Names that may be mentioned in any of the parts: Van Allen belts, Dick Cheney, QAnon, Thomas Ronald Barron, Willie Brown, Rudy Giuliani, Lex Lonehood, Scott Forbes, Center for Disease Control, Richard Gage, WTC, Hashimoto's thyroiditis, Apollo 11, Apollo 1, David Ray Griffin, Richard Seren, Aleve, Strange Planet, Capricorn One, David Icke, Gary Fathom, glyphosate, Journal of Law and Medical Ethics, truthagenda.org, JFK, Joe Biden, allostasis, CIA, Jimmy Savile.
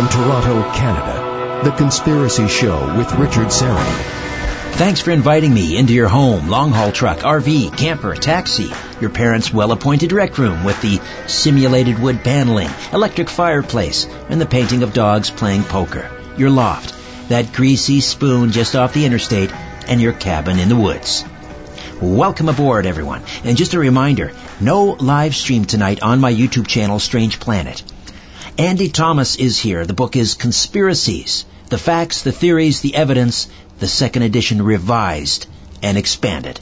From Toronto, Canada, The Conspiracy Show with Richard Seren. Thanks for inviting me into your home, long-haul truck, RV, camper, taxi, your parents' well-appointed rec room with the simulated wood paneling, electric fireplace, and the painting of dogs playing poker, your loft, that greasy spoon just off the interstate, and your cabin in the woods. Welcome aboard, everyone. And just a reminder, no live stream tonight on my YouTube channel, Strange Planet. Andy Thomas is here. The book is Conspiracies, the facts, the theories, the evidence, the second edition revised and expanded.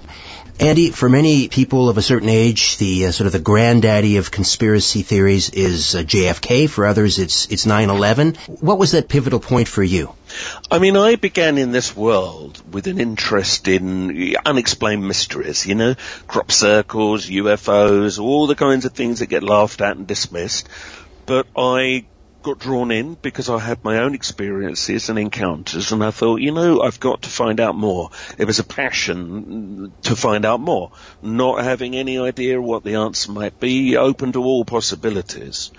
Andy, for many people of a certain age, the sort of the granddaddy of conspiracy theories is JFK. For others, it's 9/11. What was that pivotal point for you? I mean, I began in this world with an interest in unexplained mysteries, you know, crop circles, UFOs, all the kinds of things that get laughed at and dismissed. But I got drawn in because I had my own experiences and encounters, and I thought, you know, I've got to find out more. It was a passion to find out more, not having any idea what the answer might be, open to all possibilities.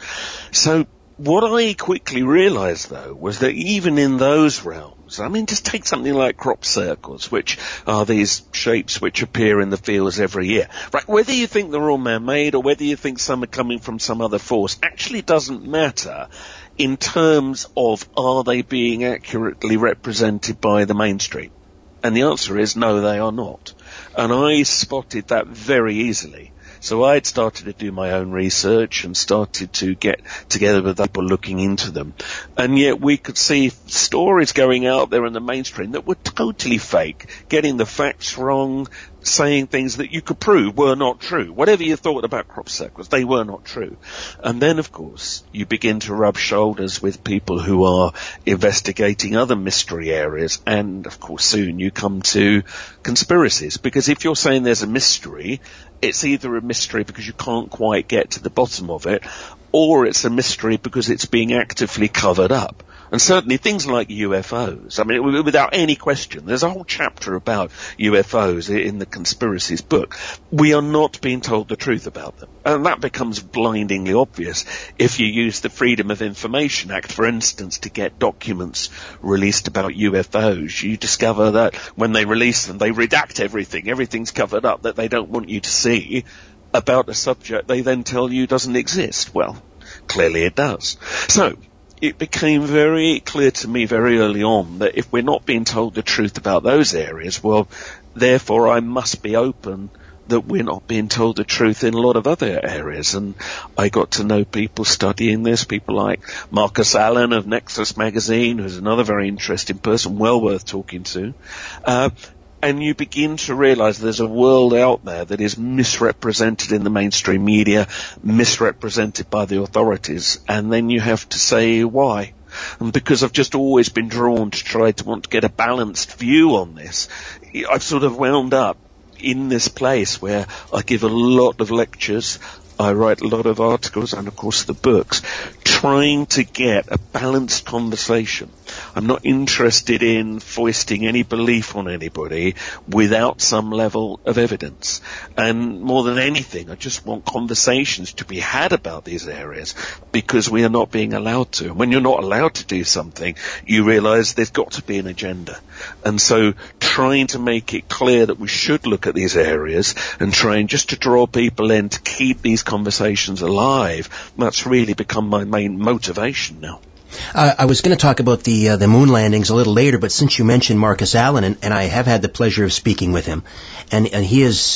So what I quickly realized, though, was that even in those realms, I mean, just take something like crop circles, which are these shapes which appear in the fields every year. Right? Whether you think they're all man-made or whether you think some are coming from some other force actually doesn't matter in terms of are they being accurately represented by the mainstream. And the answer is no, they are not. And I spotted that very easily. So I'd started to do my own research and started to get together with people looking into them. And yet we could see stories going out there in the mainstream that were totally fake, getting the facts wrong, saying things that you could prove were not true. Whatever you thought about crop circles, they were not true. And then, of course, you begin to rub shoulders with people who are investigating other mystery areas. And, of course, soon you come to conspiracies. Because if you're saying there's a mystery, it's either a mystery because you can't quite get to the bottom of it, or it's a mystery because it's being actively covered up. And certainly things like UFOs. I mean, without any question, there's a whole chapter about UFOs in the Conspiracies book. We are not being told the truth about them. And that becomes blindingly obvious if you use the Freedom of Information Act, for instance, to get documents released about UFOs. You discover that when they release them, they redact everything. Everything's covered up that they don't want you to see about a subject they then tell you doesn't exist. Well, clearly it does. So it became very clear to me very early on that if we're not being told the truth about those areas, well, therefore I must be open that we're not being told the truth in a lot of other areas. And I got to know people studying this, people like Marcus Allen of Nexus Magazine, who's another very interesting person, well worth talking to. And you begin to realize there's a world out there that is misrepresented in the mainstream media, misrepresented by the authorities, and then you have to say why. And because I've just always been drawn to try to want to get a balanced view on this, I've sort of wound up in this place where I give a lot of lectures, I write a lot of articles, and of course the books, trying to get a balanced conversation. I'm not interested in foisting any belief on anybody without some level of evidence. And more than anything, I just want conversations to be had about these areas because we are not being allowed to. And when you're not allowed to do something, you realize there's got to be an agenda. And so trying to make it clear that we should look at these areas and trying just to draw people in to keep these conversations alive, that's really become my main motivation now. I was going to talk about the moon landings a little later, but since you mentioned Marcus Allen, and I have had the pleasure of speaking with him, and he has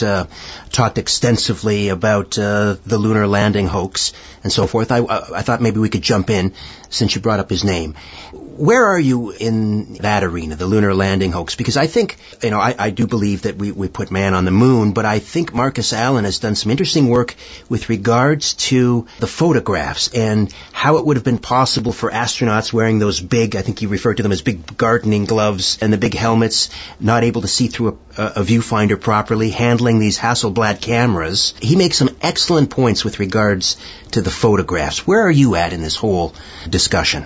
talked extensively about the lunar landing hoax and so forth, I thought maybe we could jump in since you brought up his name. Where are you in that arena, the lunar landing hoax? Because I think, you know, I do believe that we put man on the moon, but I think Marcus Allen has done some interesting work with regards to the photographs and how it would have been possible for astronauts wearing those big, I think he referred to them as big gardening gloves and the big helmets, not able to see through a viewfinder properly, handling these Hasselblad cameras. He makes some excellent points with regards to the photographs. Where are you at in this whole discussion?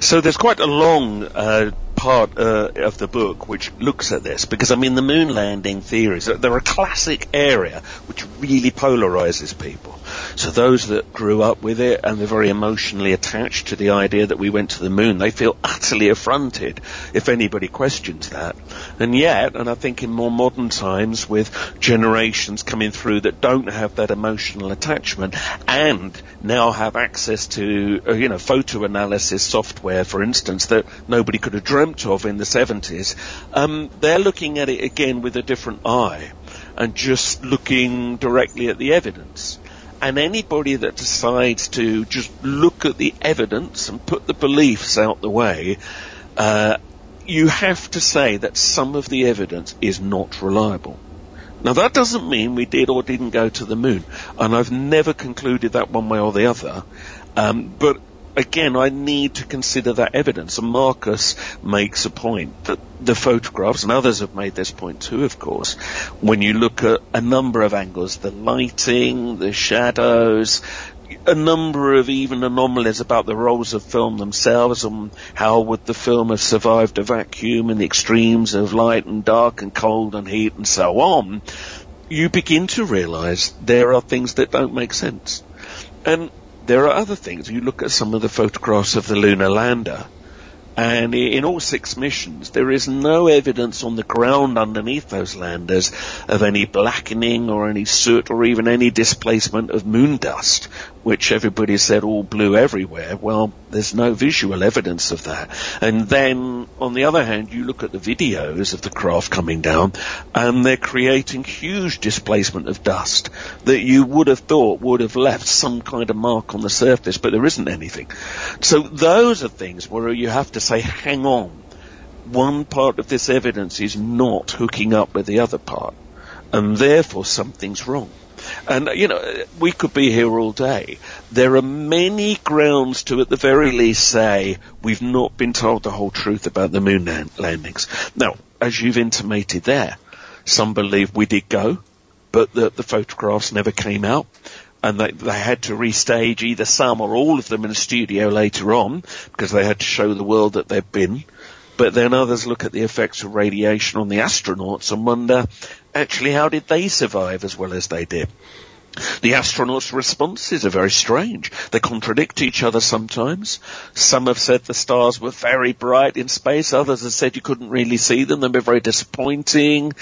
So there's quite a long part of the book which looks at this, because I mean the moon landing theories, they're a classic area which really polarizes people. So those that grew up with it and they're very emotionally attached to the idea that we went to the moon, they feel utterly affronted if anybody questions that. And yet, and I think in more modern times with generations coming through that don't have that emotional attachment and now have access to, photo analysis software, for instance, that nobody could have dreamt of in the 70s, they're looking at it again with a different eye and just looking directly at the evidence. And anybody that decides to just look at the evidence and put the beliefs out the way, you have to say that some of the evidence is not reliable. Now, that doesn't mean we did or didn't go to the moon. And I've never concluded that one way or the other. But again, I need to consider that evidence. And Marcus makes a point that the photographs, and others have made this point too, of course, when you look at a number of angles, the lighting, the shadows, a number of even anomalies about the roles of film themselves and how would the film have survived a vacuum and the extremes of light and dark and cold and heat and so on, you begin to realize there are things that don't make sense. And there are other things. You look at some of the photographs of the lunar lander, and in all 6 missions, there is no evidence on the ground underneath those landers of any blackening or any soot or even any displacement of moon dust, which everybody said all blew everywhere. Well, there's no visual evidence of that. And then, on the other hand, you look at the videos of the craft coming down, and they're creating huge displacement of dust that you would have thought would have left some kind of mark on the surface, but there isn't anything. So those are things where you have to say, hang on, one part of this evidence is not hooking up with the other part, and therefore something's wrong. And, we could be here all day. There are many grounds to, at the very least, say we've not been told the whole truth about the moon landings. Now, as you've intimated there, some believe we did go, but that the photographs never came out. And they had to restage either some or all of them in a studio later on because they had to show the world that they'd been. But then others look at the effects of radiation on the astronauts and wonder, actually, how did they survive as well as they did? The astronauts' responses are very strange. They contradict each other sometimes. Some have said the stars were very bright in space. Others have said you couldn't really see them. They were very disappointing.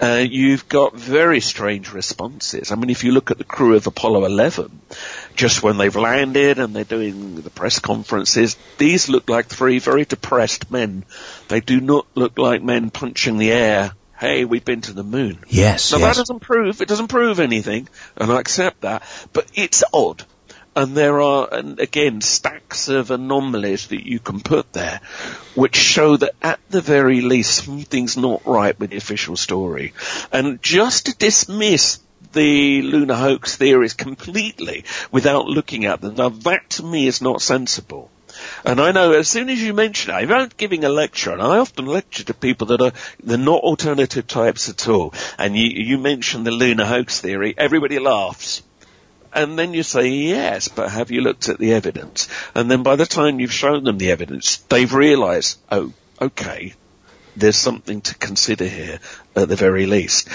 You've got very strange responses. I mean, if you look at the crew of Apollo 11, just when they've landed and they're doing the press conferences, these look like 3 very depressed men. They do not look like men punching the air. Hey, we've been to the moon. Yes. Now yes. That doesn't prove anything, and I accept that, but it's odd. And there are, again, stacks of anomalies that you can put there, which show that at the very least something's not right with the official story. And just to dismiss the lunar hoax theories completely without looking at them, now that to me is not sensible. And I know as soon as you mention it, I'm giving a lecture, and I often lecture to people that they're not alternative types at all. And you mention the lunar hoax theory, everybody laughs. And then you say, yes, but have you looked at the evidence? And then by the time you've shown them the evidence, they've realized, oh, okay, there's something to consider here at the very least.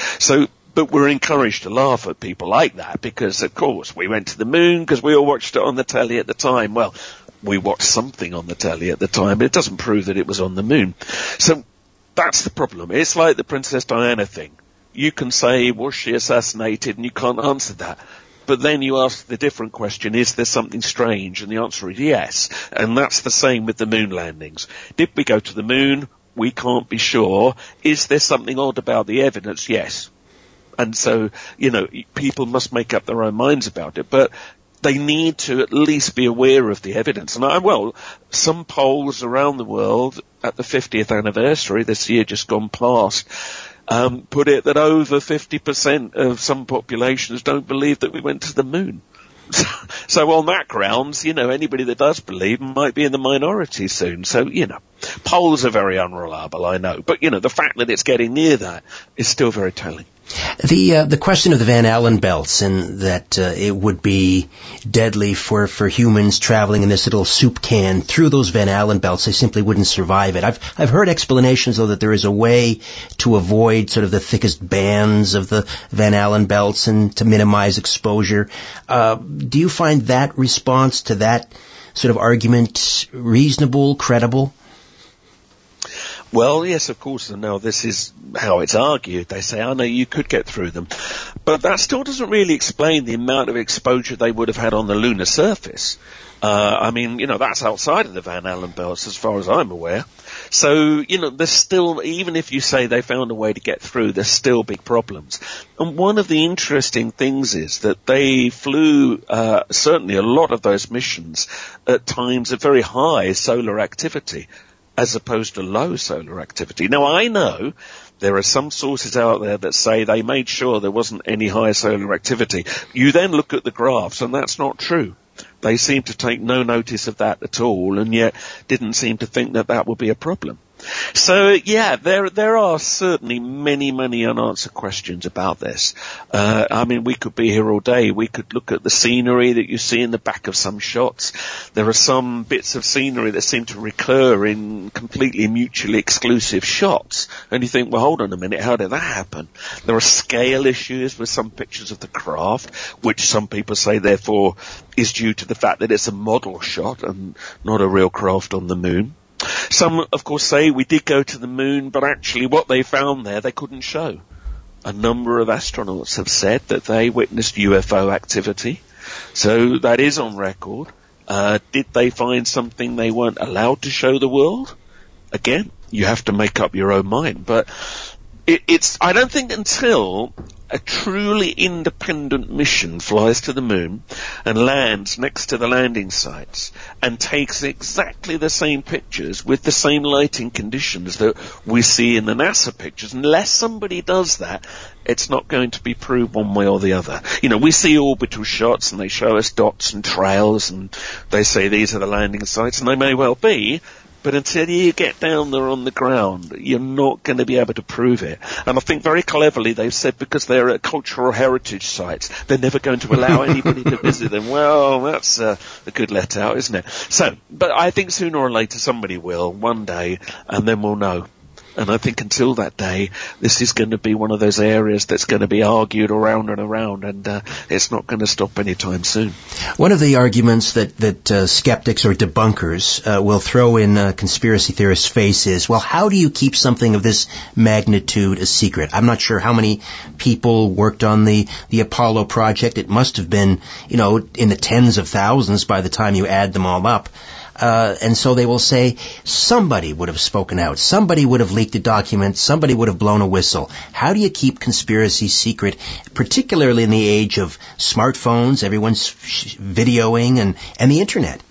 But we're encouraged to laugh at people like that because, of course, we went to the moon because we all watched it on the telly at the time. Well, we watched something on the telly at the time, but it doesn't prove that it was on the moon. So that's the problem. It's like the Princess Diana thing. You can say, was she assassinated? And you can't answer that. But then you ask the different question, is there something strange? And the answer is yes. And that's the same with the moon landings. Did we go to the moon? We can't be sure. Is there something odd about the evidence? Yes. And so, people must make up their own minds about it. But they need to at least be aware of the evidence. And some polls around the world at the 50th anniversary this year just gone past, put it that over 50% of some populations don't believe that we went to the moon. So on that grounds, anybody that does believe might be in the minority soon. So, polls are very unreliable, I know. But, the fact that it's getting near that is still very telling. The question of the Van Allen belts and that it would be deadly for humans traveling in this little soup can through those Van Allen belts. They simply wouldn't survive it. I've heard explanations, though, that there is a way to avoid sort of the thickest bands of the Van Allen belts and to minimize exposure. Do you find that response to that sort of argument reasonable, credible? Well, yes, of course, and now this is how it's argued. They say, oh, no, you could get through them. But that still doesn't really explain the amount of exposure they would have had on the lunar surface. I mean, you know, that's outside of the Van Allen belts as far as I'm aware. So, you know, there's still, even if you say they found a way to get through, there's still big problems. And one of the interesting things is that they flew certainly a lot of those missions at times of very high solar activity, as opposed to low solar activity. Now, I know there are some sources out there that say they made sure there wasn't any high solar activity. You then look at the graphs, and that's not true. They seem to take no notice of that at all, and yet didn't seem to think that that would be a problem. So, yeah, there are certainly many, many unanswered questions about this. I mean, we could be here all day. We could look at the scenery that you see in the back of some shots. There are some bits of scenery that seem to recur in completely mutually exclusive shots. And you think, well, hold on a minute, how did that happen? There are scale issues with some pictures of the craft, which some people say, therefore, is due to the fact that it's a model shot and not a real craft on the moon. Some, of course, say we did go to the moon, but actually what they found there they couldn't show. A number of astronauts have said that they witnessed UFO activity, so that is on record. Did they find something they weren't allowed to show the world? Again, you have to make up your own mind, but it's I don't think until a truly independent mission flies to the moon and lands next to the landing sites and takes exactly the same pictures with the same lighting conditions that we see in the NASA pictures. Unless somebody does that, it's not going to be proved one way or the other. You know, we see orbital shots and they show us dots and trails and they say these are the landing sites, and they may well be. But until you get down there on the ground, you're not going to be able to prove it. And I think very cleverly they've said because they're at cultural heritage sites, they're never going to allow anybody to visit them. Well, that's a good let out, isn't it? So, but I think sooner or later somebody will, one day, and then we'll know. And I think until that day, this is going to be one of those areas that's going to be argued around and around, and it's not going to stop anytime soon. One of the arguments that skeptics or debunkers will throw in conspiracy theorists' face is, well, how do you keep something of this magnitude a secret? I'm not sure how many people worked on the Apollo project. It must have been, you know, in the tens of thousands by the time you add them all up. And so they will say, somebody would have spoken out, somebody would have leaked a document, somebody would have blown a whistle. How do you keep conspiracy secret, particularly in the age of smartphones, everyone's videoing, and the Internet?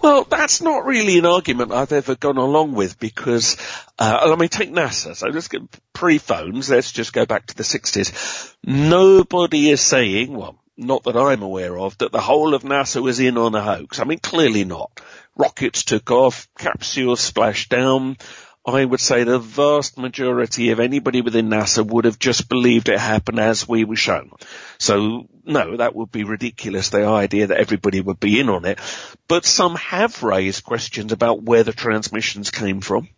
Well, that's not really an argument I've ever gone along with because, I mean, take NASA. So let's get pre-phones. Let's just go back to the 60s. Nobody is saying, well, not that I'm aware of, that the whole of NASA was in on a hoax. I mean, clearly not. Rockets took off, capsules splashed down. I would say the vast majority of anybody within NASA would have just believed it happened as we were shown. So, no, that would be ridiculous, the idea that everybody would be in on it. But some have raised questions about where the transmissions came from.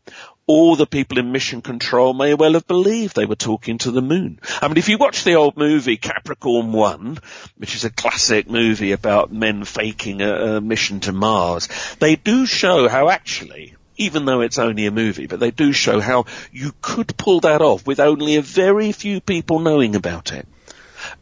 All the people in mission control may well have believed they were talking to the moon. I mean, if you watch the old movie Capricorn One, which is a classic movie about men faking a mission to Mars, they do show how actually, even though it's only a movie, but they do show how you could pull that off with only a very few people knowing about it.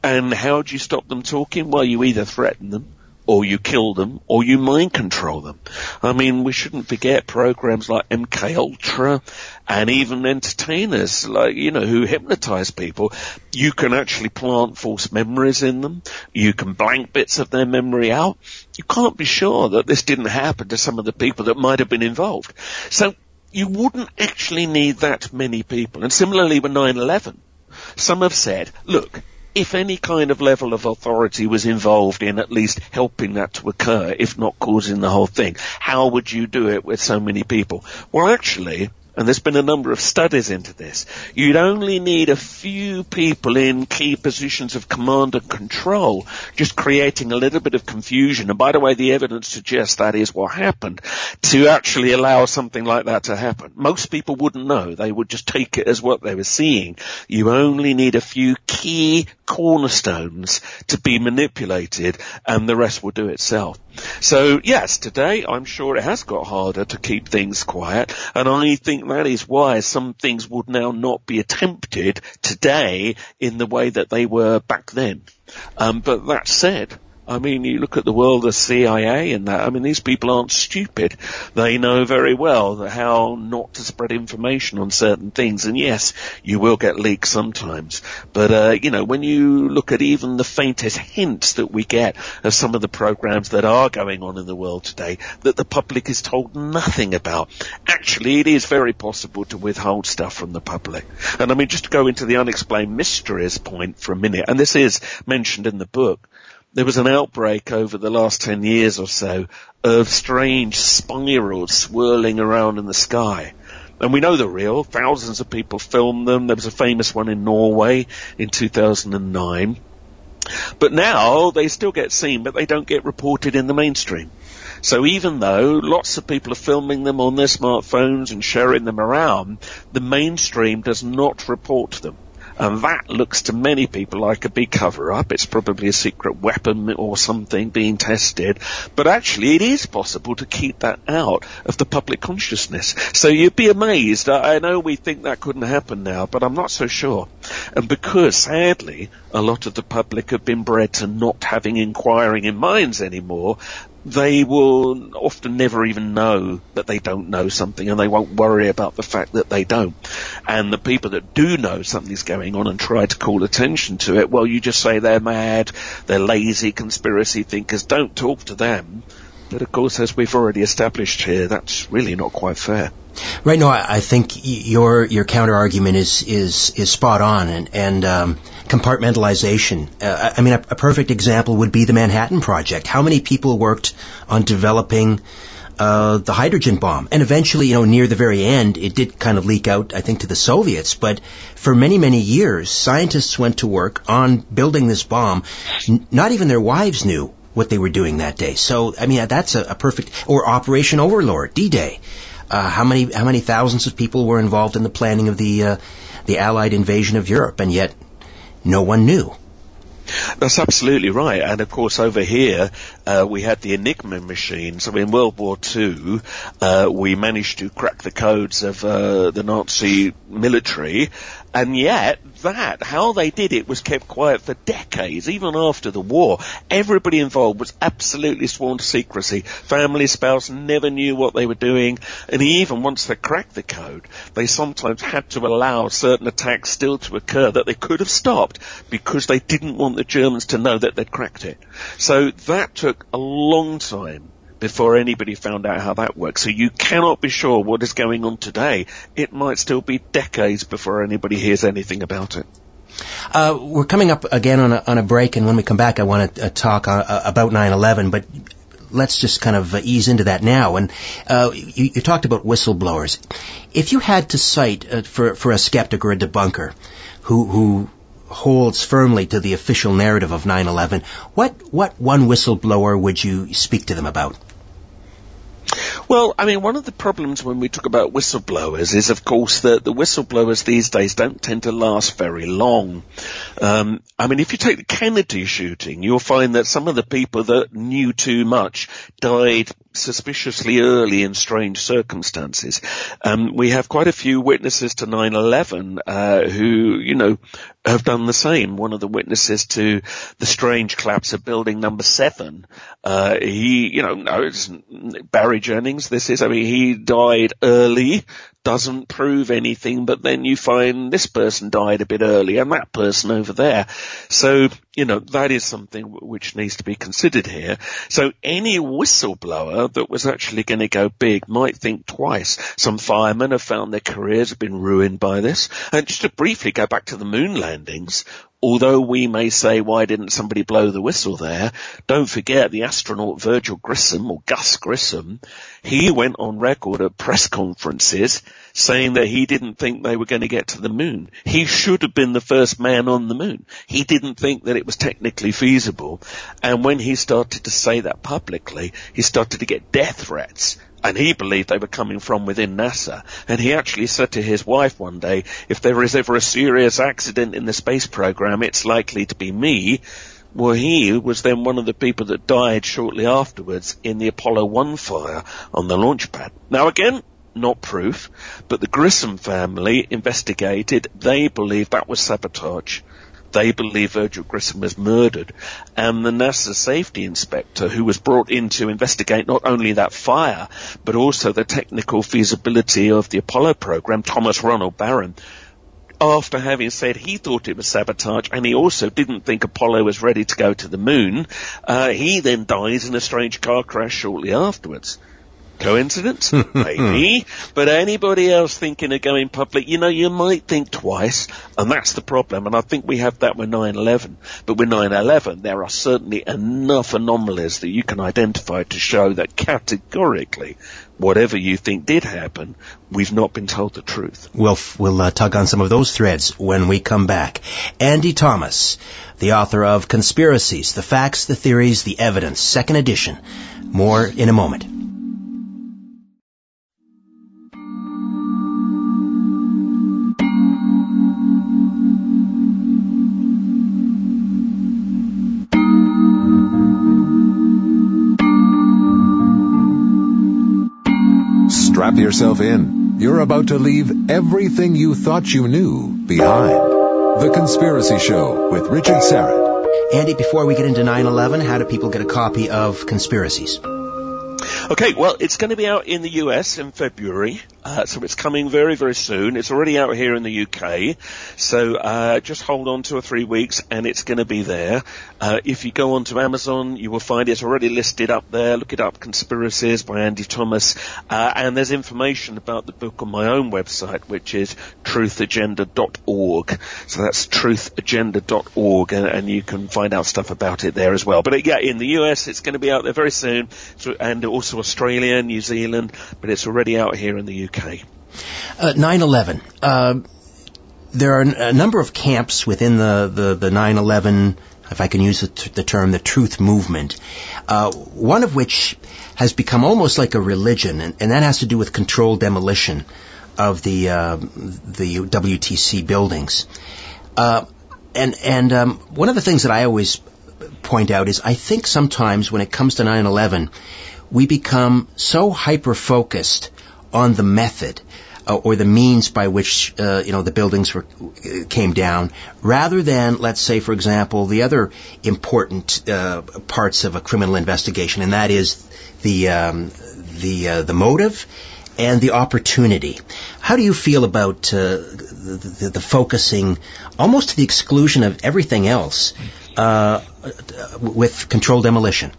And how do you stop them talking? Well, you either threaten them, or you kill them, or you mind control them. I mean, we shouldn't forget programs like MKUltra and even entertainers like, you know, who hypnotize people. You can actually plant false memories in them. You can blank bits of their memory out. You can't be sure that this didn't happen to some of the people that might have been involved. So you wouldn't actually need that many people. And similarly with 9/11, some have said, look, if any kind of level of authority was involved in at least helping that to occur, if not causing the whole thing, how would you do it with so many people? Well, actually, and there's been a number of studies into this, you'd only need a few people in key positions of command and control, just creating a little bit of confusion. And by the way, the evidence suggests that is what happened, to actually allow something like that to happen. Most people wouldn't know. They would just take it as what they were seeing. You only need a few key cornerstones to be manipulated, and the rest will do itself. So yes, today I'm sure it has got harder to keep things quiet, and I think that is why some things would now not be attempted today in the way that they were back then. But that said, I mean, you look at the world of CIA and that. I mean, these people aren't stupid. They know very well how not to spread information on certain things. And yes, you will get leaks sometimes. But, you know, when you look at even the faintest hints that we get of some of the programs that are going on in the world today that the public is told nothing about, actually, it is very possible to withhold stuff from the public. And I mean, just to go into the unexplained mysteries point for a minute, and this is mentioned in the book, there was an outbreak over the last 10 years or so of strange spirals swirling around in the sky. And we know they're real. Thousands of people filmed them. There was a famous one in Norway in 2009. But now they still get seen, but they don't get reported in the mainstream. So even though lots of people are filming them on their smartphones and sharing them around, the mainstream does not report them. And that looks to many people like a big cover-up. It's probably a secret weapon or something being tested. But actually, it is possible to keep that out of the public consciousness. So you'd be amazed. I know we think that couldn't happen now, but I'm not so sure. And because, sadly, a lot of the public have been bred to not having inquiring in minds anymore, they will often never even know that they don't know something, and they won't worry about the fact that they don't. And the people that do know something's going on and try to call attention to it, well, you just say they're mad, they're lazy conspiracy thinkers, don't talk to them. But of course, as we've already established here, that's really not quite fair. Right. No, I think your counter-argument is spot on, and compartmentalization. I mean, a perfect example would be the Manhattan Project. How many people worked on developing the hydrogen bomb? And eventually, you know, near the very end, it did kind of leak out, I think, to the Soviets. But for many, many years, scientists went to work on building this bomb. Not even their wives knew what they were doing that day. So, I mean, that's a perfect, or Operation Overlord, D-Day. How many thousands of people were involved in the planning of the Allied invasion of Europe, and yet no one knew. That's absolutely right. And of course, over here, we had the Enigma machine. So in World War II, we managed to crack the codes of the Nazi military. And yet, how they did it was kept quiet for decades, even after the war. Everybody involved was absolutely sworn to secrecy. Family, spouse never knew what they were doing. And even once they cracked the code, they sometimes had to allow certain attacks still to occur that they could have stopped because they didn't want the Germans to know that they'd cracked it. So that took a long time before anybody found out how that works. So you cannot be sure what is going on today. It might still be decades before anybody hears anything about it. We're coming up again on a break, and when we come back, I want to talk about 9/11, but let's just kind of ease into that now. And you talked about whistleblowers. If you had to cite, for a skeptic or a debunker who holds firmly to the official narrative of 9/11, what one whistleblower would you speak to them about? Well, I mean, one of the problems when we talk about whistleblowers is, of course, that the whistleblowers these days don't tend to last very long. I mean, if you take the Kennedy shooting, you'll find that some of the people that knew too much died suspiciously early in strange circumstances. We have quite a few witnesses to 9/11 who, you know, have done the same. One of the witnesses to the strange collapse of Building Number 7, Barry Jennings, he died early. Doesn't prove anything, but then you find this person died a bit early and that person over there. So, you know, that is something which needs to be considered here. So any whistleblower that was actually going to go big might think twice. Some firemen have found their careers have been ruined by this. And just to briefly go back to the moon landings, Although we may say, why didn't somebody blow the whistle there? Don't forget the astronaut Virgil Grissom, or Gus Grissom, he went on record at press conferences saying that he didn't think they were going to get to the moon. He should have been the first man on the moon. He didn't think that it was technically feasible. And when he started to say that publicly, he started to get death threats. And he believed they were coming from within NASA. And he actually said to his wife one day, if there is ever a serious accident in the space program, it's likely to be me. Well, he was then one of the people that died shortly afterwards in the Apollo 1 fire on the launch pad. Now, again, not proof, but the Grissom family investigated. They believed that was sabotage. They believe Virgil Grissom was murdered. And the NASA safety inspector, who was brought in to investigate not only that fire, but also the technical feasibility of the Apollo program, Thomas Ronald Barron, after having said he thought it was sabotage and he also didn't think Apollo was ready to go to the moon, he then dies in a strange car crash shortly afterwards. Coincidence? Maybe. But anybody else thinking of going public, you know, you might think twice, and that's the problem. And I think we have that with 9/11. But with 9/11, there are certainly enough anomalies that you can identify to show that categorically, whatever you think did happen, we've not been told the truth. We'll tug on some of those threads when we come back. Andy Thomas, the author of Conspiracies, The Facts, The Theories, The Evidence, second edition. More in a moment. Strap yourself in. You're about to leave everything you thought you knew behind. The Conspiracy Show with Richard Seren. Andy, before we get into 9/11, how do people get a copy of Conspiracies? Okay, well, it's going to be out in the US in February, so it's coming very, very soon. It's already out here in the UK, so just hold on 2 or 3 weeks and it's going to be there. If you go onto Amazon, you will find it's already listed up there. Look it up, Conspiracies by Andy Thomas, and there's information about the book on my own website, which is truthagenda.org. So that's truthagenda.org, and you can find out stuff about it there as well. But yeah, in the US, it's going to be out there very soon, so, and also Australia, New Zealand, but it's already out here in the UK. 9/11. There are a number of camps within the 9/11, if I can use the term, the truth movement, one of which has become almost like a religion, and that has to do with controlled demolition of the WTC buildings. And one of the things that I always point out is I think sometimes when it comes to 9/11, we become so hyper-focused on the method or the means by which the buildings came down, rather than, let's say, for example, the other important parts of a criminal investigation, and that is the motive and the opportunity. How do you feel about the focusing, almost to the exclusion of everything else, with controlled demolition?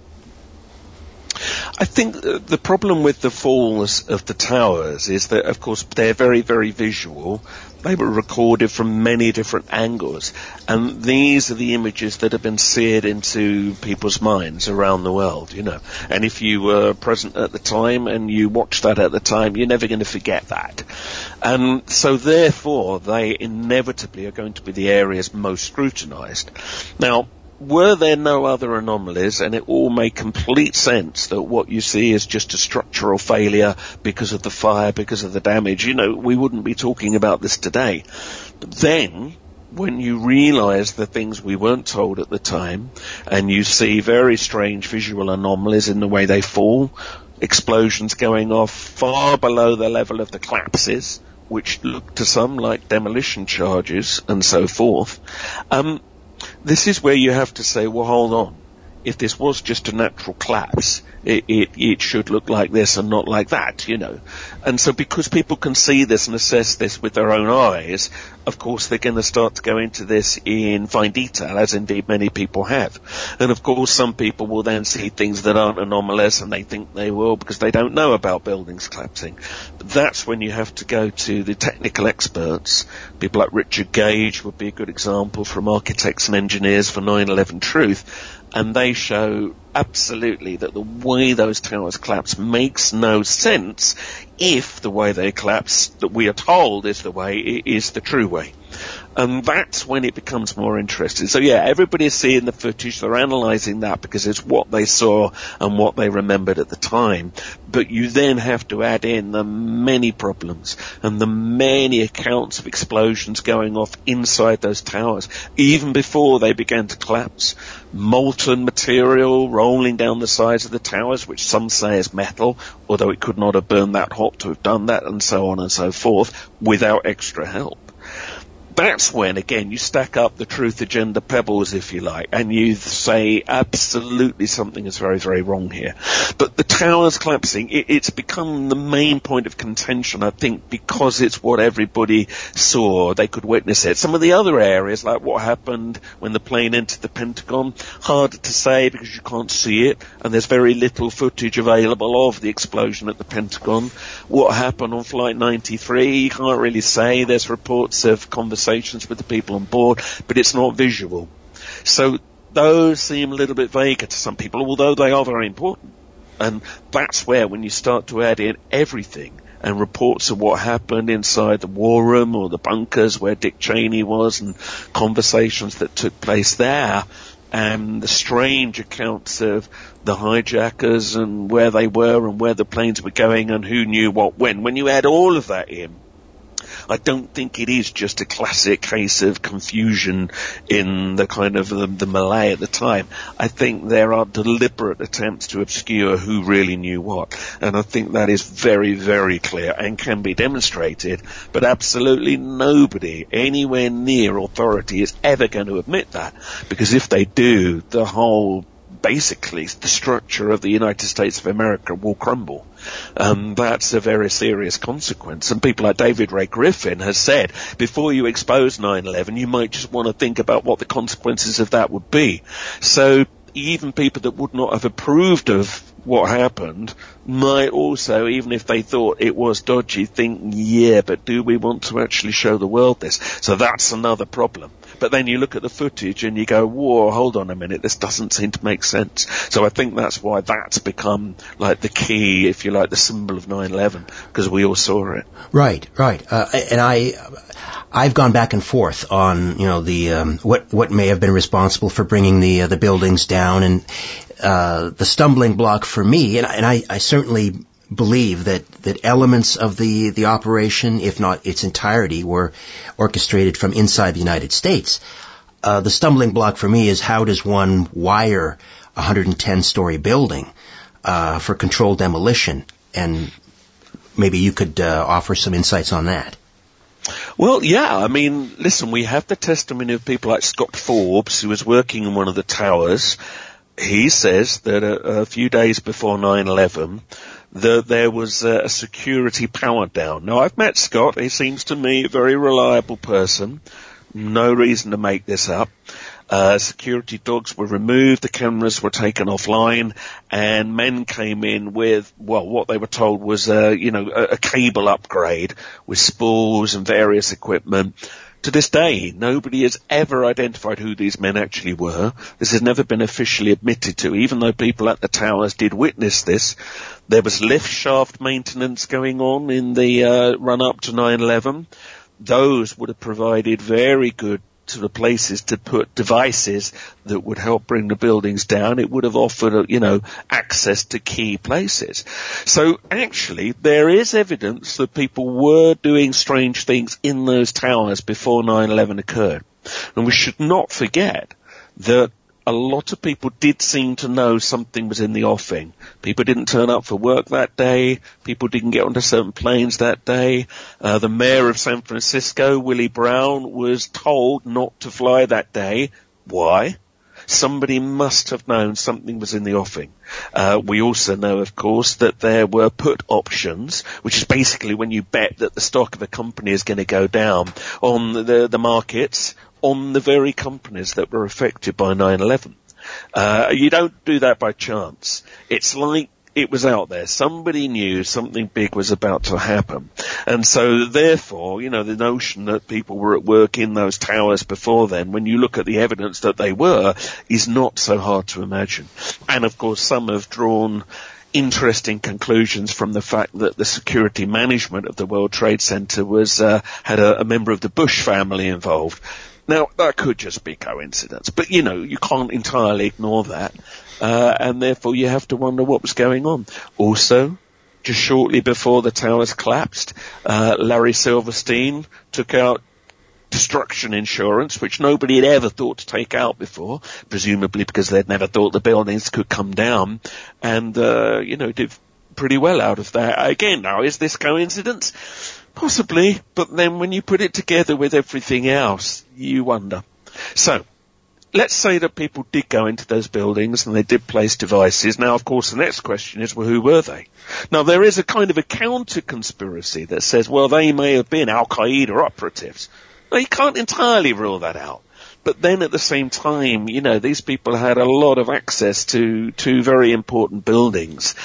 I think the problem with the falls of the towers is that, of course, they're very, very visual. They were recorded from many different angles. And these are the images that have been seared into people's minds around the world, you know. And if you were present at the time and you watched that at the time, you're never going to forget that. And so, therefore, they inevitably are going to be the areas most scrutinized. Now, were there no other anomalies, and it all made complete sense that what you see is just a structural failure because of the fire, because of the damage, you know, we wouldn't be talking about this today. But then, when you realize the things we weren't told at the time, and you see very strange visual anomalies in the way they fall, explosions going off far below the level of the collapses, which look to some like demolition charges and so forth, this is where you have to say, well, hold on. if this was just a natural collapse, it should look like this and not like that, you know. And so because people can see this and assess this with their own eyes, of course they're going to start to go into this in fine detail, as indeed many people have. And of course some people will then see things that aren't anomalous and they think they will because they don't know about buildings collapsing. But that's when you have to go to the technical experts. People like Richard Gage would be a good example from Architects and Engineers for 9-11 Truth. And they show absolutely that the way those towers collapse makes no sense if the way they collapse that we are told is the way, is the true way. And that's when it becomes more interesting. So yeah, everybody's seeing the footage, they're analysing that because it's what they saw and what they remembered at the time. But you then have to add in the many problems and the many accounts of explosions going off inside those towers, even before they began to collapse. Molten material rolling down the sides of the towers, which some say is metal, although it could not have burned that hot to have done that, and so on and so forth, without extra help. That's when, again, you stack up the truth agenda pebbles, if you like, and you say absolutely something is very, very wrong here. But the towers collapsing, it's become the main point of contention, I think, because it's what everybody saw. They could witness it. Some of the other areas, like what happened when the plane entered the Pentagon, harder to say because you can't see it, and there's very little footage available of the explosion at the Pentagon. What happened on Flight 93, you can't really say. There's reports of conversations with the people on board, but it's not visual. So those seem a little bit vaguer to some people, although they are very important. And that's where, when you start to add in everything and reports of what happened inside the war room or the bunkers where Dick Cheney was and conversations that took place there, and the strange accounts of the hijackers and where they were and where the planes were going and who knew what when you add all of that in, I don't think it is just a classic case of confusion in the kind of the melee at the time. I think there are deliberate attempts to obscure who really knew what. And I think that is very, very clear and can be demonstrated. But absolutely nobody anywhere near authority is ever going to admit that. Because if they do, the whole, basically, the structure of the United States of America will crumble. That's a very serious consequence. And people like David Ray Griffin has said, before you expose 9/11, you might just want to think about what the consequences of that would be. So even people that would not have approved of what happened might also, even if they thought it was dodgy, think, yeah, but do we want to actually show the world this? So that's another problem. But then you look at the footage and you go, whoa, hold on a minute, this doesn't seem to make sense. So I think that's why that's become like the key, if you like, the symbol of 9/11, because we all saw it. Right. And I've gone back and forth on, you know, the what may have been responsible for bringing the buildings down, and the stumbling block for me, and I certainly believe that elements of the operation, if not its entirety, were orchestrated from inside the United States. The stumbling block for me is, how does one wire a 110-story building for controlled demolition? And maybe you could offer some insights on that. Well, yeah, I mean, listen, we have the testimony of people like Scott Forbes, who was working in one of the towers. He says that a few days before 9/11, that there was a security power down. Now, I've met Scott. He seems to me a very reliable person. No reason to make this up. Security dogs were removed, the cameras were taken offline, and men came in with, well, what they were told was, a cable upgrade with spools and various equipment. To this day, nobody has ever identified who these men actually were. This has never been officially admitted to, even though people at the towers did witness this. There was lift shaft maintenance going on in the run-up to 9/11. Those would have provided very good sort of places to put devices that would help bring the buildings down. It would have offered, access to key places. So actually, there is evidence that people were doing strange things in those towers before 9/11 occurred. And we should not forget that a lot of people did seem to know something was in the offing. People didn't turn up for work that day. People didn't get onto certain planes that day. The mayor of San Francisco, Willie Brown, was told not to fly that day. Why? somebody must have known something was in the offing. We also know, of course, that there were put options, which is basically when you bet that the stock of a company is going to go down on the markets on the very companies that were affected by 9/11. You don't do that by chance. It's like it was out there. Somebody knew something big was about to happen. And so therefore, you know, the notion that people were at work in those towers before then, when you look at the evidence that they were, is not so hard to imagine. And of course, some have drawn interesting conclusions from the fact that the security management of the World Trade Center was, had a member of the Bush family involved. Now, that could just be coincidence, but, you know, you can't entirely ignore that, and therefore you have to wonder what was going on. Also, just shortly before the towers collapsed, Larry Silverstein took out destruction insurance, which nobody had ever thought to take out before, presumably because they'd never thought the buildings could come down, and, you know, did pretty well out of that. Again, now, is this coincidence? Possibly, but then when you put it together with everything else, you wonder. So, let's say that people did go into those buildings and they did place devices. Now, of course, the next question is, well, who were they? Now, there is a kind of a counter-conspiracy that says, well, they may have been Al-Qaeda operatives. Now, you can't entirely rule that out. But then at the same time, you know, these people had a lot of access to very important buildings.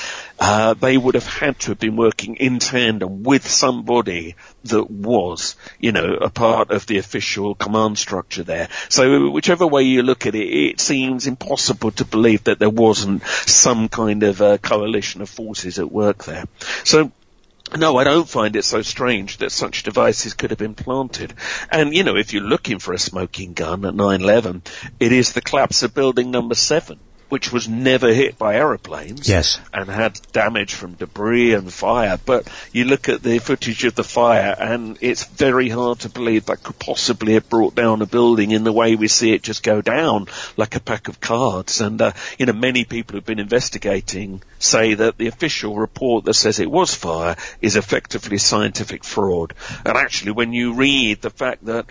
They would have had to have been working in tandem with somebody that was, you know, a part of the official command structure there. So whichever way you look at it, it seems impossible to believe that there wasn't some kind of a coalition of forces at work there. So, no, I don't find it so strange that such devices could have been planted. And, you know, if you're looking for a smoking gun at 9/11, it is the collapse of Building Number 7, which was never hit by aeroplanes. Yes. And had damage from debris and fire. But you look at the footage of the fire, and it's very hard to believe that could possibly have brought down a building in the way we see it just go down like a pack of cards. And, you know, many people who've been investigating say that the official report that says it was fire is effectively scientific fraud. And actually, when you read the fact that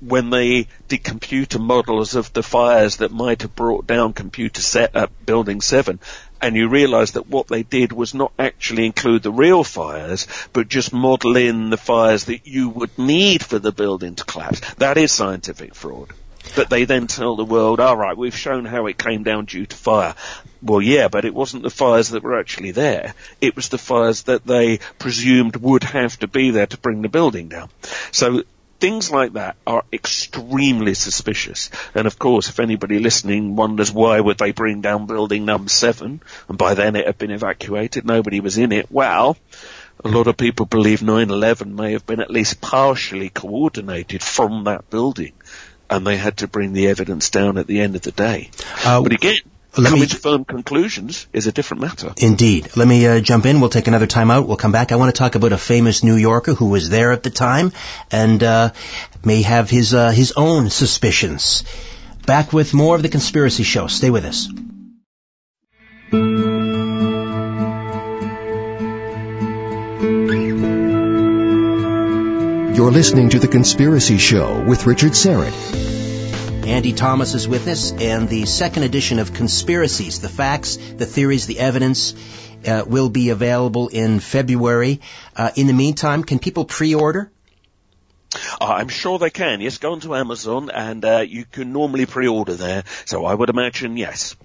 when they did computer models of the fires that might have brought down Building 7, and you realise that what they did was not actually include the real fires, but just model in the fires that you would need for the building to collapse. That is scientific fraud. But they then tell the world, all right, we've shown how it came down due to fire. Well, yeah, but it wasn't the fires that were actually there. It was the fires that they presumed would have to be there to bring the building down. So things like that are extremely suspicious. And of course, if anybody listening wonders why would they bring down Building Number 7, and by then it had been evacuated, nobody was in it, well, a lot of people believe 9/11 may have been at least partially coordinated from that building, and they had to bring the evidence down at the end of the day. But again, coming to firm conclusions is a different matter. Indeed. Let me jump in. We'll take another time out. We'll come back. I want to talk about a famous New Yorker who was there at the time and may have his own suspicions. Back with more of The Conspiracy Show. Stay with us. You're listening to The Conspiracy Show with Richard Serrett. Andy Thomas is with us, and the second edition of Conspiracies, the facts, the theories, the evidence, will be available in February. In the meantime, can people pre-order? I'm sure they can. Yes, go onto Amazon, and you can normally pre-order there. So I would imagine, yes.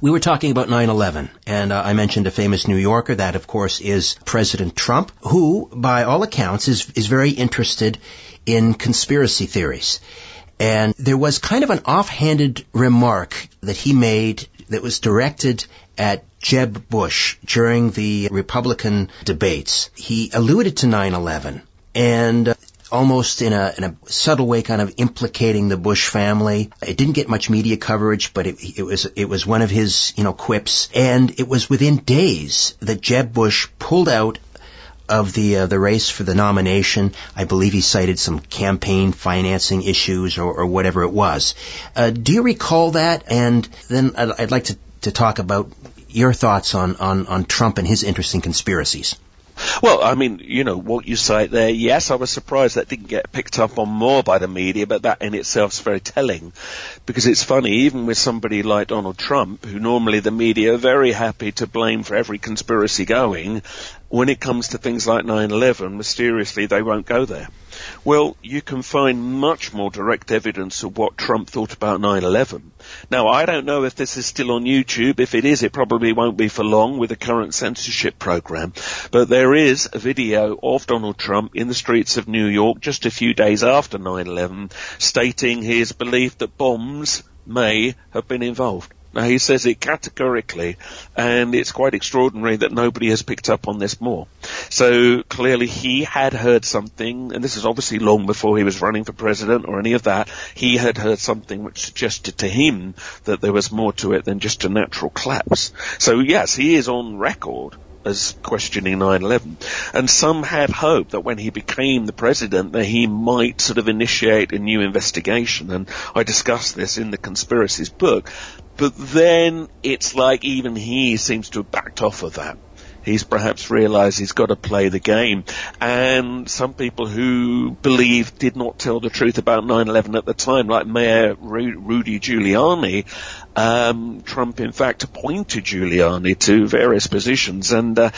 We were talking about 9/11, and I mentioned a famous New Yorker. That, of course, is President Trump, who, by all accounts, is very interested in conspiracy theories. And there was kind of an offhanded remark that he made that was directed at Jeb Bush during the Republican debates. He alluded to 9/11 and almost in a subtle way kind of implicating the Bush family. It didn't get much media coverage, but it was one of his, you know, quips. And it was within days that Jeb Bush pulled out of the race for the nomination. I believe he cited some campaign financing issues or whatever it was. Do you recall that? And then I'd like to talk about your thoughts on Trump and his interesting conspiracies. Well, I mean, you know, what you cite there, yes, I was surprised that didn't get picked up on more by the media, but that in itself is very telling, because it's funny, even with somebody like Donald Trump, who normally the media are very happy to blame for every conspiracy going, when it comes to things like 9/11, mysteriously they won't go there. Well, you can find much more direct evidence of what Trump thought about 9/11. Now, I don't know if this is still on YouTube. If it is, it probably won't be for long with the current censorship program. But there is a video of Donald Trump in the streets of New York just a few days after 9/11 stating his belief that bombs may have been involved. Now, he says it categorically, and it's quite extraordinary that nobody has picked up on this more. So clearly he had heard something, and this is obviously long before he was running for president or any of that. He had heard something which suggested to him that there was more to it than just a natural collapse. So, yes, he is on record as questioning 9/11. And some had hoped that when he became the president that he might sort of initiate a new investigation. And I discussed this in the Conspiracies book. But then it's like even he seems to have backed off of that. He's perhaps realized he's got to play the game. And some people who believe did not tell the truth about 9/11 at the time, like Mayor Rudy Giuliani, Trump, in fact, appointed Giuliani to various positions. And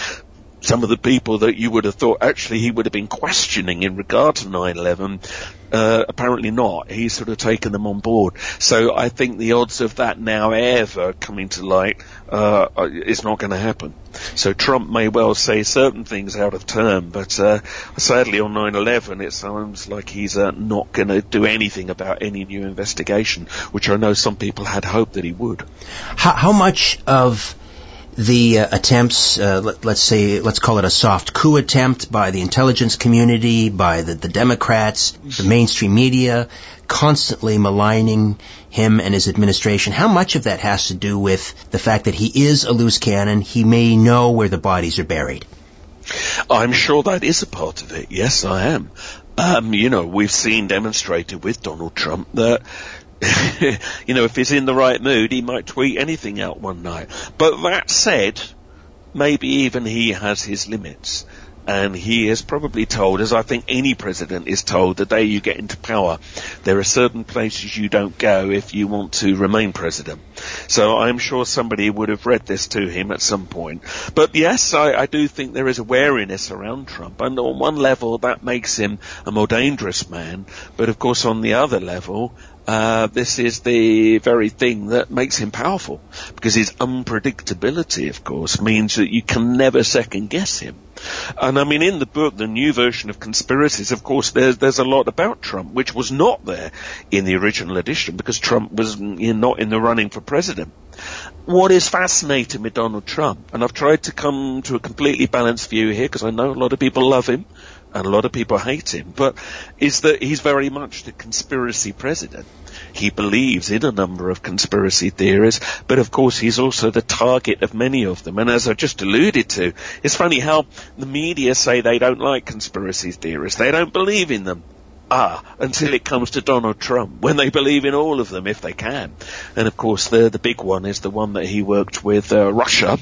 some of the people that you would have thought actually he would have been questioning in regard to 9/11, apparently not. He's sort of taken them on board. So I think the odds of that now ever coming to light is not going to happen. So Trump may well say certain things out of turn, but sadly on 9/11 it sounds like he's not going to do anything about any new investigation, which I know some people had hoped that he would. How much of the attempts, let's call it a soft coup attempt by the intelligence community, by the Democrats, the mainstream media, constantly maligning him and his administration. How much of that has to do with the fact that he is a loose cannon? He may know where the bodies are buried. I'm sure that is a part of it. Yes, I am. You know, we've seen demonstrated with Donald Trump that you know, if he's in the right mood, he might tweet anything out one night. But that said, maybe even he has his limits. And he is probably told, as I think any president is told, the day you get into power, there are certain places you don't go if you want to remain president. So I'm sure somebody would have read this to him at some point. But yes, I do think there is a wariness around Trump. And on one level, that makes him a more dangerous man. But of course, on the other level, this is the very thing that makes him powerful, because his unpredictability, of course, means that you can never second guess him. And I mean, in the book, the new version of Conspiracies, of course, there's a lot about Trump, which was not there in the original edition, because Trump was not in the running for president. What is fascinating with Donald Trump, and I've tried to come to a completely balanced view here, because I know a lot of people love him, and a lot of people hate him, but is that he's very much the conspiracy president. He believes in a number of conspiracy theories, but of course he's also the target of many of them. And as I just alluded to, it's funny how the media say they don't like conspiracy theories. They don't believe in them. Until it comes to Donald Trump, when they believe in all of them, if they can. And of course, the big one is the one that he worked with Russia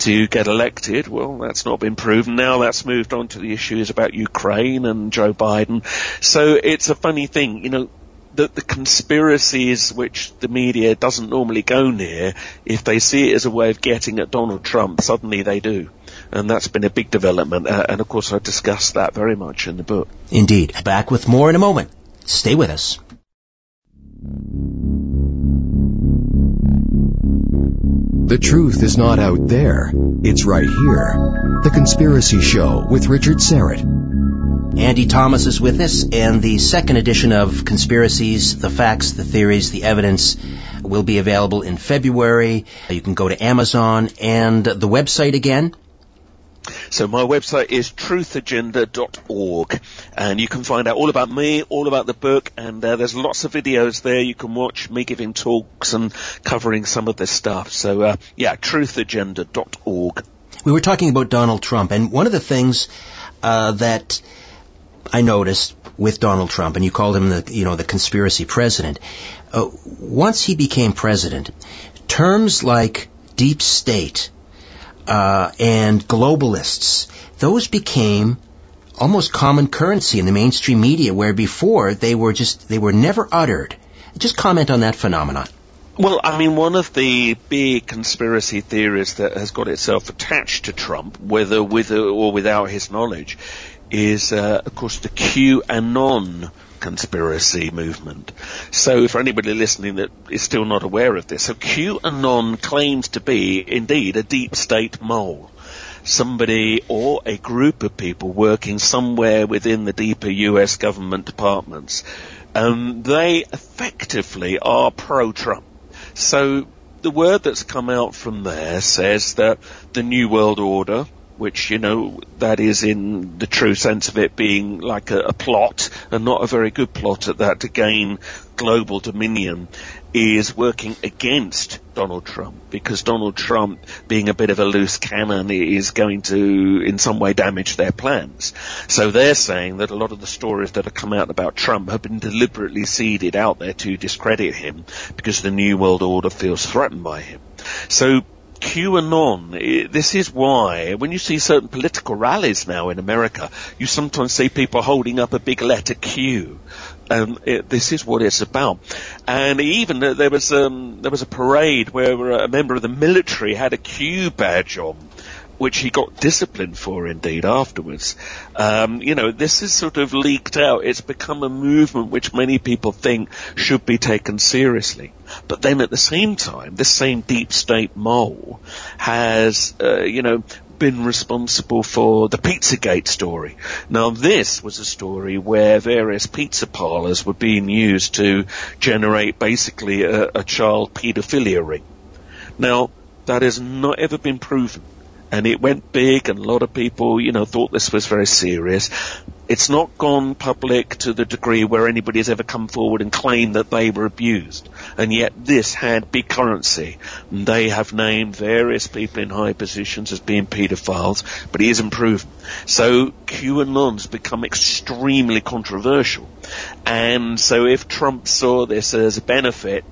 to get elected. Well, that's not been proven. Now that's moved on to the issues about Ukraine and Joe Biden. So it's a funny thing, you know, that the conspiracies which the media doesn't normally go near, if they see it as a way of getting at Donald Trump, suddenly they do. And that's been a big development. And, of course, I discussed that very much in the book. Indeed. Back with more in a moment. Stay with us. The truth is not out there. It's right here. The Conspiracy Show with Richard Serrett. Andy Thomas is with us, and the second edition of Conspiracies, the Facts, the Theories, the Evidence, will be available in February. You can go to Amazon, and the website again. So my website is truthagenda.org, and you can find out all about me, all about the book, and there's lots of videos there. You can watch me giving talks and covering some of this stuff. So, truthagenda.org. We were talking about Donald Trump, and one of the things that I noticed with Donald Trump, and you called him the conspiracy president, once he became president, terms like deep state and globalists. Those became almost common currency in the mainstream media, where before they were never uttered. Just comment on that phenomenon. Well, I mean, one of the big conspiracy theories that has got itself attached to Trump, whether with or without his knowledge, is, of course, the QAnon conspiracy movement. So for anybody listening that is still not aware of this, so QAnon claims to be, indeed, a deep state mole. Somebody or a group of people working somewhere within the deeper US government departments. They effectively are pro-Trump. So the word that's come out from there says that the New World Order, which, you know, that is in the true sense of it being like a plot, and not a very good plot at that, to gain global dominion, is working against Donald Trump, because Donald Trump, being a bit of a loose cannon, is going to in some way damage their plans. So they're saying that a lot of the stories that have come out about Trump have been deliberately seeded out there to discredit him, because the New World Order feels threatened by him. So QAnon, this is why when you see certain political rallies now in America, you sometimes see people holding up a big letter Q. This is what it's about. And even there was a parade where a member of the military had a Q badge on, which he got disciplined for, indeed, afterwards. You know, this is sort of leaked out. It's become a movement which many people think should be taken seriously. But then at the same time, this same deep state mole has, you know, been responsible for the Pizzagate story. Now, this was a story where various pizza parlors were being used to generate basically a child paedophilia ring. Now, that has not ever been proven. And it went big, and a lot of people, you know, thought this was very serious. It's not gone public to the degree where anybody has ever come forward and claimed that they were abused. And yet this had big currency. And they have named various people in high positions as being paedophiles, but it isn't proven. So QAnon's become extremely controversial. And so if Trump saw this as a benefit,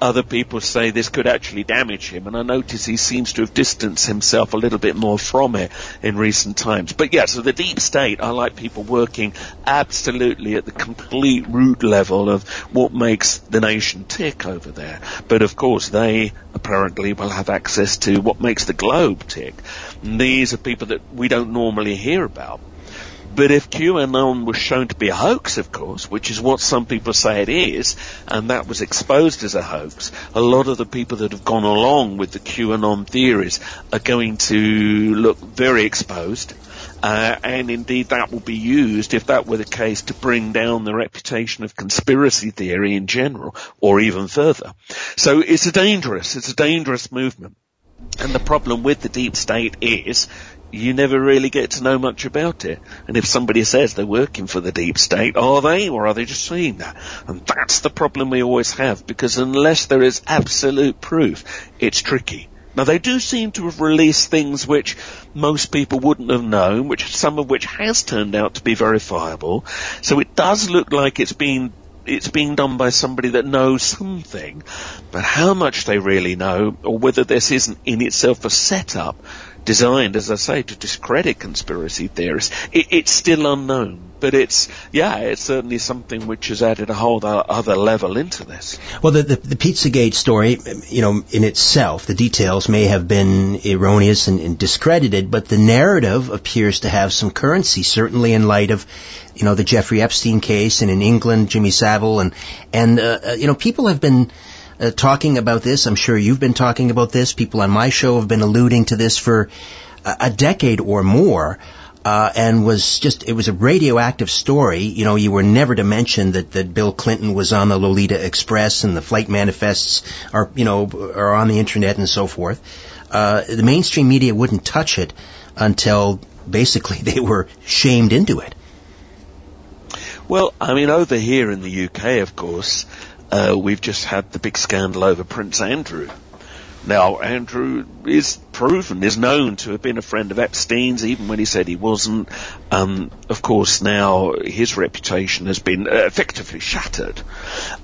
other people say this could actually damage him, and I notice he seems to have distanced himself a little bit more from it in recent times. But yeah, so the deep state are like people working absolutely at the complete root level of what makes the nation tick over there. But of course, they apparently will have access to what makes the globe tick. And these are people that we don't normally hear about. But if QAnon was shown to be a hoax, of course, which is what some people say it is, and that was exposed as a hoax, a lot of the people that have gone along with the QAnon theories are going to look very exposed. And indeed, that will be used, if that were the case, to bring down the reputation of conspiracy theory in general, or even further. So it's a dangerous movement. And the problem with the deep state is you never really get to know much about it. And if somebody says they're working for the deep state, are they, or are they just saying that? And that's the problem we always have, because unless there is absolute proof, it's tricky. Now, they do seem to have released things which most people wouldn't have known, which some of which has turned out to be verifiable. So it does look like it's being done by somebody that knows something, but how much they really know, or whether this isn't in itself a setup designed, as I say, to discredit conspiracy theorists, it's still unknown. But it's certainly something which has added a whole other level into this. Well, the Pizzagate story, you know, in itself, the details may have been erroneous and discredited, but the narrative appears to have some currency, certainly in light of, you know, the Jeffrey Epstein case, and in England, Jimmy Savile, and you know, people have been talking about this. I'm sure you've been talking about this. People on my show have been alluding to this for a decade or more, and it was a radioactive story. You know, you were never to mention that Bill Clinton was on the Lolita Express, and the flight manifests are, you know, are on the internet and so forth. The mainstream media wouldn't touch it until basically they were shamed into it. Well, I mean, over here in the UK, of course, we've just had the big scandal over Prince Andrew. Now, Andrew is known to have been a friend of Epstein's, even when he said he wasn't. Of course, now his reputation has been effectively shattered,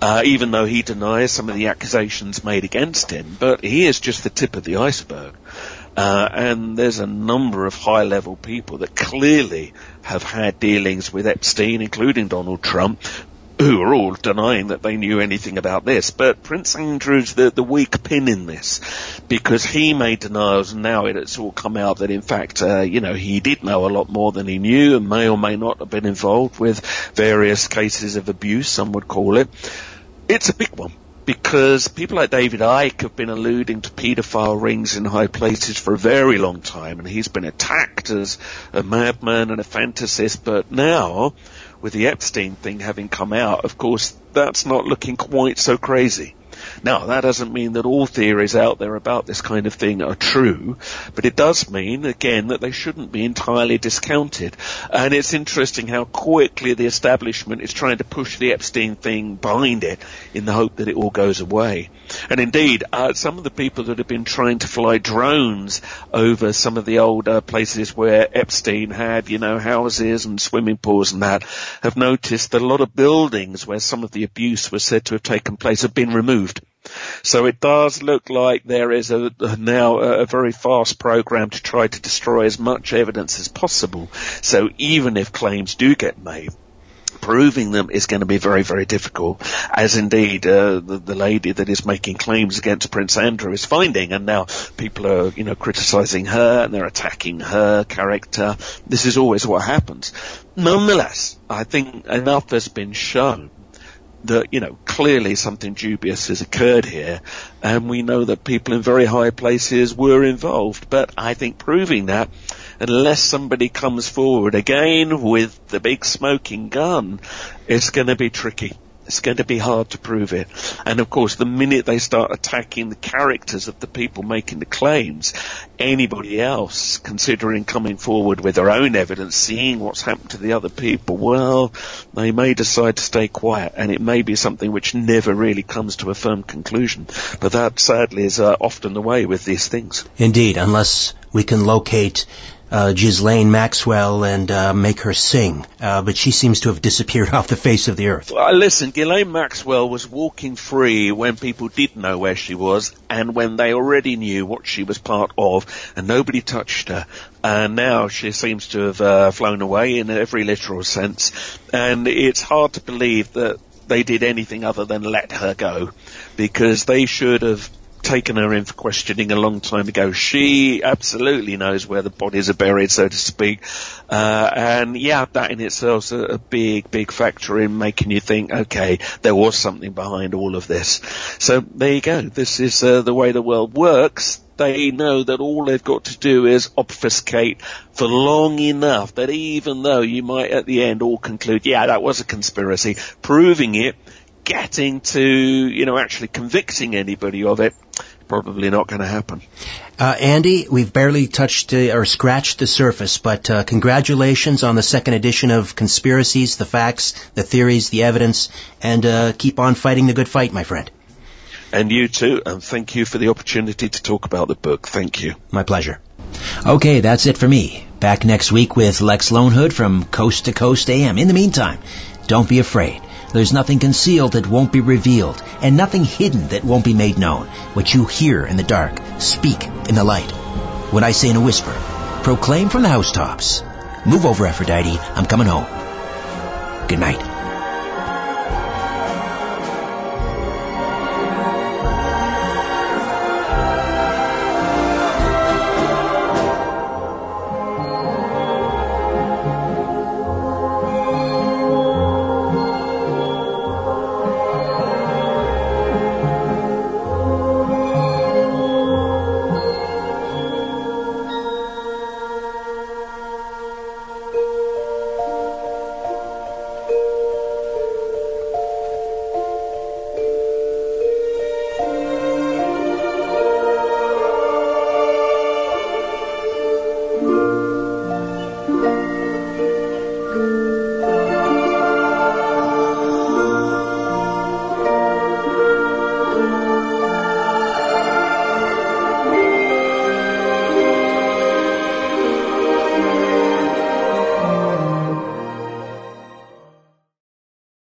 even though he denies some of the accusations made against him. But he is just the tip of the iceberg. And there's a number of high-level people that clearly have had dealings with Epstein, including Donald Trump, who are all denying that they knew anything about this. But Prince Andrew's the weak pin in this, because he made denials, and now it's all come out that, in fact, he did know a lot more than he knew and may or may not have been involved with various cases of abuse, some would call it. It's a big one, because people like David Icke have been alluding to paedophile rings in high places for a very long time, and he's been attacked as a madman and a fantasist, but now, with the Epstein thing having come out, of course, that's not looking quite so crazy. Now, that doesn't mean that all theories out there about this kind of thing are true, but it does mean, again, that they shouldn't be entirely discounted. And it's interesting how quickly the establishment is trying to push the Epstein thing behind it in the hope that it all goes away. And indeed, some of the people that have been trying to fly drones over some of the old places where Epstein had, houses and swimming pools and that, have noticed that a lot of buildings where some of the abuse was said to have taken place have been removed. So it does look like there is now a very fast program to try to destroy as much evidence as possible. So even if claims do get made, proving them is going to be very, very difficult, as indeed the lady that is making claims against Prince Andrew is finding. And now people are, criticizing her, and they're attacking her character. This is always what happens. Nonetheless, I think enough has been shown that, clearly something dubious has occurred here, and we know that people in very high places were involved. But I think proving that, unless somebody comes forward again with the big smoking gun, it's going to be tricky. It's going to be hard to prove it. And of course, the minute they start attacking the characters of the people making the claims, anybody else considering coming forward with their own evidence, seeing what's happened to the other people, well, they may decide to stay quiet, and it may be something which never really comes to a firm conclusion. But that, sadly, is often the way with these things. Indeed, unless we can locate Ghislaine Maxwell and make her sing, but she seems to have disappeared off the face of the earth. Well, listen, Ghislaine Maxwell was walking free when people did know where she was, and when they already knew what she was part of, and nobody touched her. And now she seems to have flown away in every literal sense, and it's hard to believe that they did anything other than let her go, because they should have taken her in for questioning a long time ago. She absolutely knows where the bodies are buried, so to speak. That in itself is a big, big factor in making you think, okay, there was something behind all of this. So there you go. This is the way the world works. They know that all they've got to do is obfuscate for long enough that even though you might at the end all conclude, yeah, that was a conspiracy, proving it, getting to, actually convicting anybody of it, probably not going to happen. Andy, we've barely touched or scratched the surface, but congratulations on the second edition of Conspiracies, the Facts, the Theories, the Evidence, and keep on fighting the good fight, my friend. And you too, and thank you for the opportunity to talk about the book. Thank you. My pleasure. Okay, that's it for me. Back next week with Lex Lonehood from Coast to Coast AM. In the meantime, don't be afraid. There's nothing concealed that won't be revealed, and nothing hidden that won't be made known. What you hear in the dark, speak in the light. What I say in a whisper, proclaim from the housetops. Move over, Aphrodite, I'm coming home. Good night.